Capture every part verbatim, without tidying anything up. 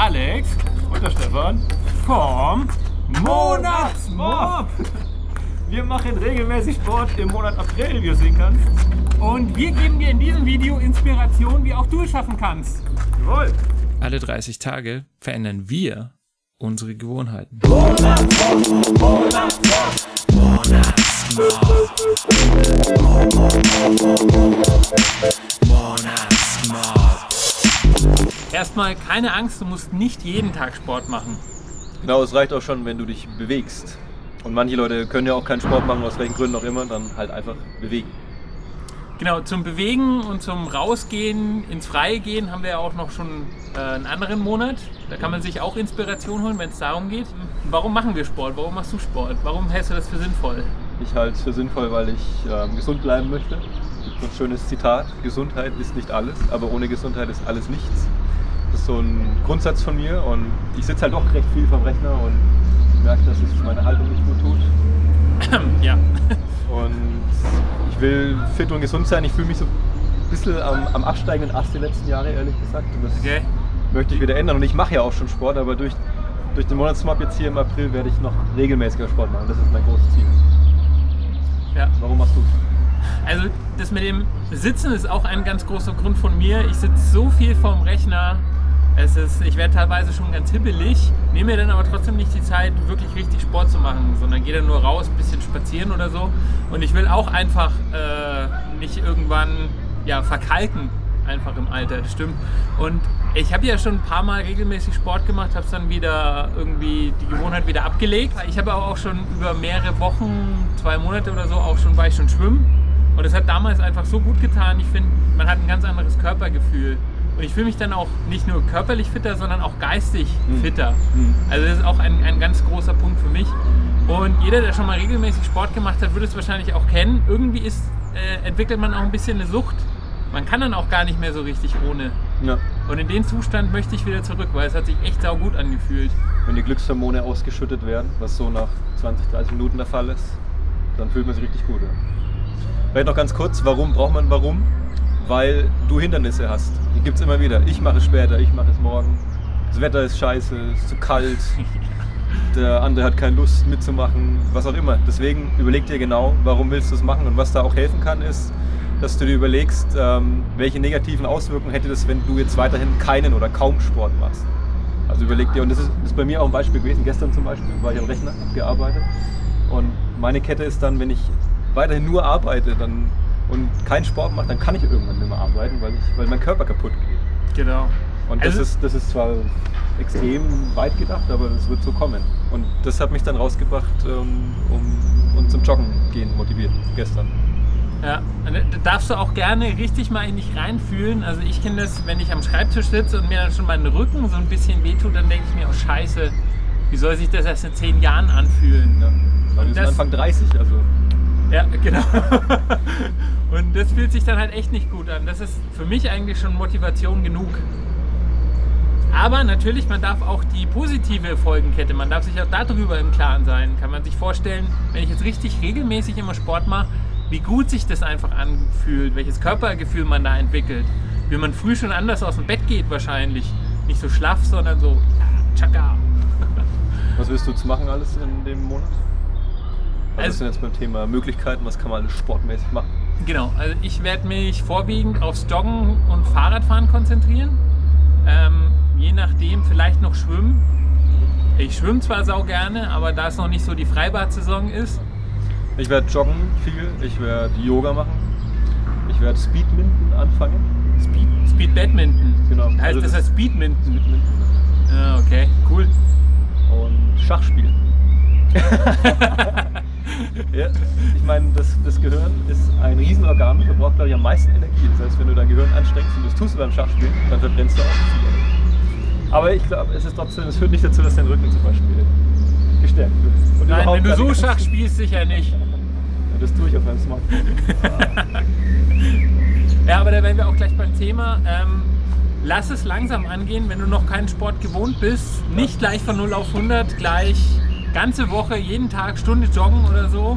Alex und der Stefan vom Monatsmob. Wir machen regelmäßig Sport im Monat April, wie du sehen kannst. Und wir geben dir in diesem Video Inspiration, wie auch du es schaffen kannst. Jawohl. Alle dreißig Tage verändern wir unsere Gewohnheiten. Monatsmob, Monatsmob, Monatsmob, Monatsmob. Erstmal keine Angst, du musst nicht jeden Tag Sport machen. Genau, es reicht auch schon, wenn du dich bewegst. Und manche Leute können ja auch keinen Sport machen, aus welchen Gründen auch immer, dann halt einfach bewegen. Genau, zum Bewegen und zum Rausgehen, ins Freie gehen haben wir ja auch noch schon äh, einen anderen Monat. Da kann man sich auch Inspiration holen, wenn es darum geht. Warum machen wir Sport? Warum machst du Sport? Warum hältst du das für sinnvoll? Ich halte es für sinnvoll, weil ich ähm, gesund bleiben möchte. So ein schönes Zitat, Gesundheit ist nicht alles, aber ohne Gesundheit ist alles nichts. Das ist so ein Grundsatz von mir und ich sitze halt doch recht viel vom Rechner und merke, dass es meine Haltung nicht gut tut. Ja. Und ich will fit und gesund sein. Ich fühle mich so ein bisschen am, am absteigenden Ast die letzten Jahre, ehrlich gesagt. Und das okay. möchte ich wieder ändern. Und ich mache ja auch schon Sport, aber durch, durch den Monatsmob jetzt hier im April werde ich noch regelmäßiger Sport machen. Das ist mein großes Ziel. Ja. Warum machst du es? Also das mit dem Sitzen ist auch ein ganz großer Grund von mir. Ich sitze so viel vorm Rechner. Es ist, ich werde teilweise schon ganz hibbelig, nehme mir dann aber trotzdem nicht die Zeit, wirklich richtig Sport zu machen, sondern gehe dann nur raus, ein bisschen spazieren oder so. Und ich will auch einfach äh, nicht irgendwann ja, verkalken, einfach im Alter, das stimmt. Und ich habe ja schon ein paar Mal regelmäßig Sport gemacht, habe es dann wieder irgendwie die Gewohnheit wieder abgelegt. Ich habe auch schon über mehrere Wochen, zwei Monate oder so, auch schon war ich schon schwimmen. Und es hat damals einfach so gut getan. Ich finde, man hat ein ganz anderes Körpergefühl. Und ich fühle mich dann auch nicht nur körperlich fitter, sondern auch geistig fitter. Mhm. Also das ist auch ein, ein ganz großer Punkt für mich. Und jeder, der schon mal regelmäßig Sport gemacht hat, würde es wahrscheinlich auch kennen. Irgendwie ist, äh, entwickelt man auch ein bisschen eine Sucht. Man kann dann auch gar nicht mehr so richtig ohne. Ja. Und in den Zustand möchte ich wieder zurück, weil es hat sich echt saugut angefühlt. Wenn die Glückshormone ausgeschüttet werden, was so nach zwanzig, dreißig Minuten der Fall ist, dann fühlt man sich richtig gut. Ja. Vielleicht noch ganz kurz, warum braucht man warum? Weil du Hindernisse hast. Die gibt es immer wieder. Ich mache es später, ich mache es morgen. Das Wetter ist scheiße, es ist zu kalt, der andere hat keine Lust mitzumachen, was auch immer. Deswegen überleg dir genau, warum willst du es machen. Und was da auch helfen kann, ist, dass du dir überlegst, welche negativen Auswirkungen hätte das, wenn du jetzt weiterhin keinen oder kaum Sport machst. Also überleg dir, und das ist, das ist bei mir auch ein Beispiel gewesen. Gestern zum Beispiel war ich am Rechner, habe gearbeitet. Und meine Kette ist dann, wenn ich weiterhin nur arbeite, dann und keinen Sport macht, dann kann ich irgendwann nicht mehr arbeiten, weil, ich, weil mein Körper kaputt geht. Genau. Und das, also, ist, das ist zwar extrem weit gedacht, aber das wird so kommen. Und das hat mich dann rausgebracht um, um, und zum Joggen gehen motiviert gestern. Ja, da darfst du auch gerne richtig mal in dich reinfühlen. Also ich kenne das, wenn ich am Schreibtisch sitze und mir dann schon mein Rücken so ein bisschen wehtut, dann denke ich mir, oh scheiße, wie soll sich das erst in zehn Jahren anfühlen? Ja, weil wir sind Anfang dreißig, also... Ja, genau. Und das fühlt sich dann halt echt nicht gut an. Das ist für mich eigentlich schon Motivation genug. Aber natürlich, man darf auch die positive Folgenkette, man darf sich auch darüber im Klaren sein. Kann man sich vorstellen, wenn ich jetzt richtig regelmäßig immer Sport mache, wie gut sich das einfach anfühlt, welches Körpergefühl man da entwickelt. Wie man früh schon anders aus dem Bett geht wahrscheinlich. Nicht so schlaff, sondern so, ja, tschakka. Was willst du jetzt machen alles in dem Monat? Also, wir sind jetzt beim Thema Möglichkeiten, was kann man alles sportmäßig machen? Genau, also ich werde mich vorwiegend aufs Joggen und Fahrradfahren konzentrieren. Ähm, je nachdem, vielleicht noch schwimmen. Ich schwimme zwar sau gerne, aber da es noch nicht so die Freibad-Saison ist. Ich werde joggen viel, ich werde Yoga machen, ich werde Speedminton anfangen. Speed, Speedbadminton? Genau. Heißt also das, das heißt Speedminton? Speedminton. Ah, okay, cool. Und Schach spielen. Ja, ich meine, das, das Gehirn ist ein Riesenorgan und verbraucht, glaube ich, am meisten Energie. Das heißt, wenn du dein Gehirn anstrengst und das tust du beim Schachspielen, dann verbrennst du auch viel Energie. Aber ich glaube, es ist trotzdem, es führt nicht dazu, dass dein Rücken zum Beispiel gestärkt wird. Und nein, wenn du so Schach spielst, sicher nicht. Ja, das tue ich auf meinem Smartphone. Ja, aber da wären wir auch gleich beim Thema. Ähm, lass es langsam angehen, wenn du noch keinen Sport gewohnt bist. Nicht gleich von null auf hundert, gleich... ganze Woche, jeden Tag, Stunde joggen oder so.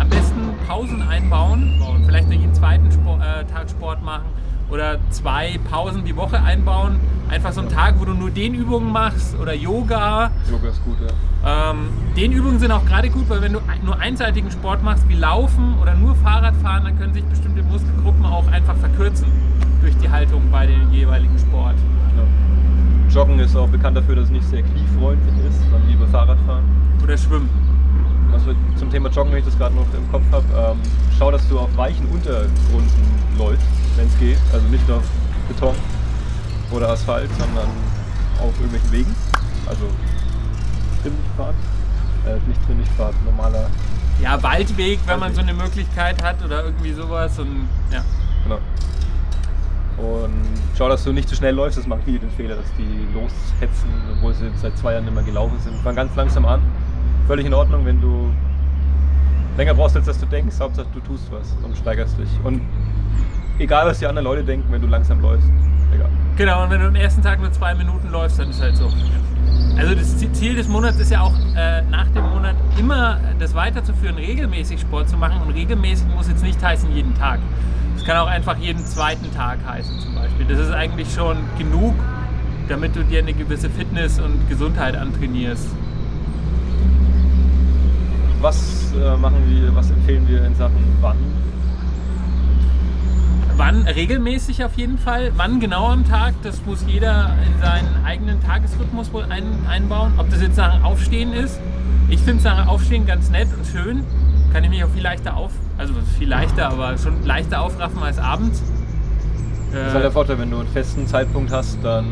Am besten Pausen einbauen, vielleicht jeden zweiten Sport, äh, Tag Sport machen oder zwei Pausen die Woche einbauen. Einfach so einen ja. Tag, wo du nur Dehnübungen machst oder Yoga. Yoga ist gut, ja. Ähm, Dehnübungen sind auch gerade gut, weil wenn du nur einseitigen Sport machst, wie Laufen oder nur Fahrradfahren, dann können sich bestimmte Muskelgruppen auch einfach verkürzen durch die Haltung bei dem jeweiligen Sport. Ja. Joggen ist auch bekannt dafür, dass es nicht sehr kniefreundlich ist, dann lieber Fahrradfahren. Oder Schwimmen. Also zum Thema Joggen, wenn ich das gerade noch im Kopf habe, ähm, schau, dass du auf weichen Untergründen läufst, wenn es geht. Also nicht auf Beton oder Asphalt, sondern auf irgendwelchen Wegen. Also Trimm-Dich-Pfad, äh, nicht Trimm-Dich-Pfad, normaler. Ja, Waldweg, wenn Waldweg. man so eine Möglichkeit hat oder irgendwie sowas. Und, ja. Genau. Und schau, dass du nicht zu schnell läufst, das macht viele den Fehler, dass die loshetzen, obwohl sie seit zwei Jahren nicht mehr gelaufen sind. Fang ganz langsam an. Völlig in Ordnung, wenn du länger brauchst, als dass du denkst, Hauptsache du tust was und steigerst dich. Und egal, was die anderen Leute denken, wenn du langsam läufst, egal. Genau, und wenn du am ersten Tag nur zwei Minuten läufst, dann ist es halt so. Also das Ziel des Monats ist ja auch, äh, nach dem Monat immer das weiterzuführen, regelmäßig Sport zu machen. Und regelmäßig muss jetzt nicht heißen jeden Tag. Es kann auch einfach jeden zweiten Tag heißen zum Beispiel. Das ist eigentlich schon genug, damit du dir eine gewisse Fitness und Gesundheit antrainierst. Was machen wir, was empfehlen wir in Sachen wann? Wann? Regelmäßig auf jeden Fall. Wann genau am Tag? Das muss jeder in seinen eigenen Tagesrhythmus wohl ein, einbauen. Ob das jetzt Sachen Aufstehen ist. Ich finde Sachen Aufstehen ganz nett und schön. Kann ich mich auch viel leichter auf, also viel leichter, aber schon leichter aufraffen als abends. Das ist halt der Vorteil, wenn du einen festen Zeitpunkt hast, dann,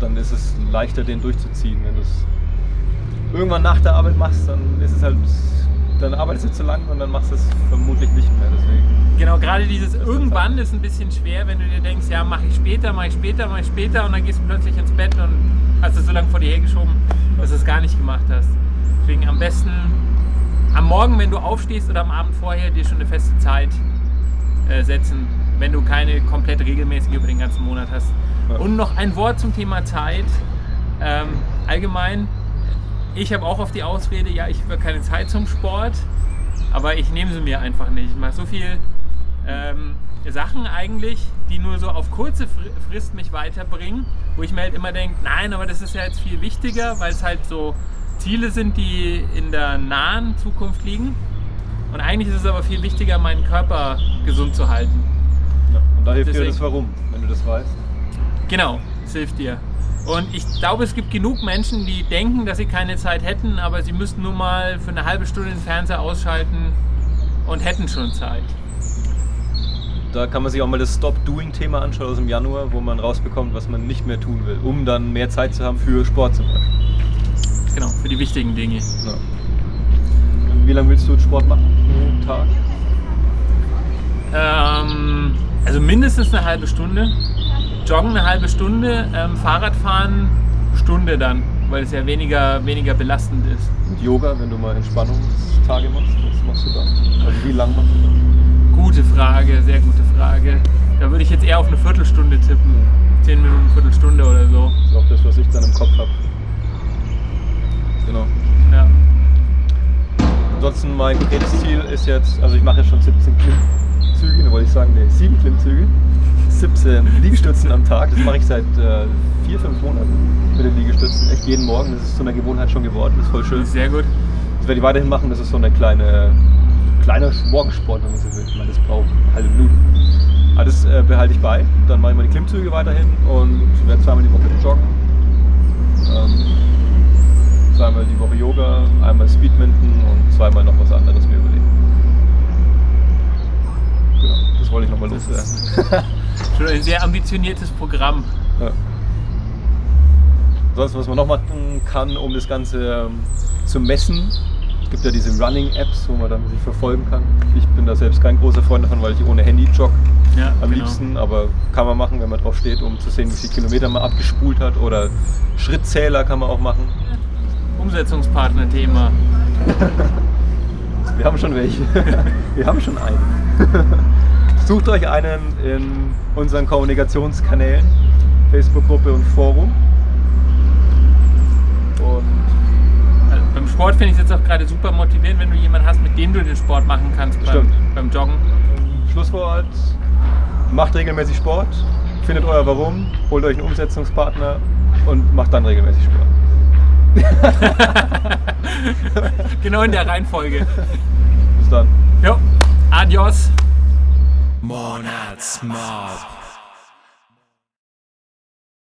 dann ist es leichter, den durchzuziehen, wenn du es irgendwann nach der Arbeit machst, dann ist es halt, dann arbeitest du zu lang und dann machst du es vermutlich nicht mehr, deswegen. Genau, gerade dieses Irgendwann ist ein bisschen schwer, wenn du dir denkst, ja, mach ich später, mach ich später, mach ich später und dann gehst du plötzlich ins Bett und hast es so lange vor dir hergeschoben, dass du es gar nicht gemacht hast. Deswegen am besten am Morgen, wenn du aufstehst oder am Abend vorher, dir schon eine feste Zeit äh, setzen, wenn du keine komplett regelmäßige über den ganzen Monat hast. Ja. Und noch ein Wort zum Thema Zeit. Ähm, allgemein, ich habe auch auf die Ausrede, ja, ich habe keine Zeit zum Sport, aber ich nehme sie mir einfach nicht. Ich mache so viel ähm, Sachen eigentlich, die nur so auf kurze Frist mich weiterbringen, wo ich mir halt immer denke, nein, aber das ist ja jetzt viel wichtiger, weil es halt so Ziele sind, die in der nahen Zukunft liegen. Und eigentlich ist es aber viel wichtiger, meinen Körper gesund zu halten. Ja, und da hilft Deswegen. dir das Warum, wenn du das weißt. Genau, es hilft dir. Und ich glaube, es gibt genug Menschen, die denken, dass sie keine Zeit hätten, aber sie müssten nur mal für eine halbe Stunde den Fernseher ausschalten und hätten schon Zeit. Da kann man sich auch mal das Stop-Doing-Thema anschauen aus dem Januar, wo man rausbekommt, was man nicht mehr tun will, um dann mehr Zeit zu haben für Sport zum Beispiel. Genau, für die wichtigen Dinge. Ja. Und wie lange willst du Sport machen pro Tag? Ähm, also mindestens eine halbe Stunde. Joggen eine halbe Stunde, ähm, Fahrradfahren eine Stunde dann, weil es ja weniger, weniger belastend ist. Und Yoga, wenn du mal Entspannungstage machst, was machst du dann? Also wie lange machst du dann? Gute Frage, sehr gute Frage. Da würde ich jetzt eher auf eine Viertelstunde tippen. Zehn ja. Minuten, Viertelstunde oder so. Das ist auch das, was ich dann im Kopf habe. Genau. Ja. Ansonsten mein konkretes Ziel ist jetzt, also ich mache jetzt schon siebzehn Klimmzüge, wollte ich sagen, nee, sieben Klimmzüge. siebzehn Liegestützen am Tag, das mache ich seit äh, vier, fünf Monaten mit den Liegestützen, echt jeden Morgen, das ist zu einer Gewohnheit schon geworden, das ist voll schön. Sehr gut. Das werde ich weiterhin machen, das ist so ein kleine, kleiner Morgensport, wenn man so will, weil das braucht eine halbe Minute. Aber das äh, behalte ich bei, dann mache ich meine Klimmzüge weiterhin und werde zweimal die Woche joggen, ähm, zweimal die Woche Yoga, einmal Speedminton und zweimal noch was anderes mir überlegen. Genau, das wollte ich nochmal loswerden. Schon ein sehr ambitioniertes Programm. Ja. Sonst, was man noch machen kann, um das Ganze zu messen, es gibt ja diese Running-Apps, wo man dann sich verfolgen kann. Ich bin da selbst kein großer Freund davon, weil ich ohne Handy jogge ja, am genau. liebsten, aber kann man machen, wenn man drauf steht, um zu sehen, wie viele Kilometer man abgespult hat, oder Schrittzähler kann man auch machen. Umsetzungspartner-Thema. Wir haben schon welche. Wir haben schon einen. Sucht euch einen in unseren Kommunikationskanälen, Facebook-Gruppe und Forum. Und also beim Sport finde ich es jetzt auch gerade super motivierend, wenn du jemanden hast, mit dem du den Sport machen kannst beim, beim Joggen. Schlusswort: macht regelmäßig Sport, findet euer Warum, holt euch einen Umsetzungspartner und macht dann regelmäßig Sport. Genau in der Reihenfolge. Bis dann. Jo, adios. Monatsmob.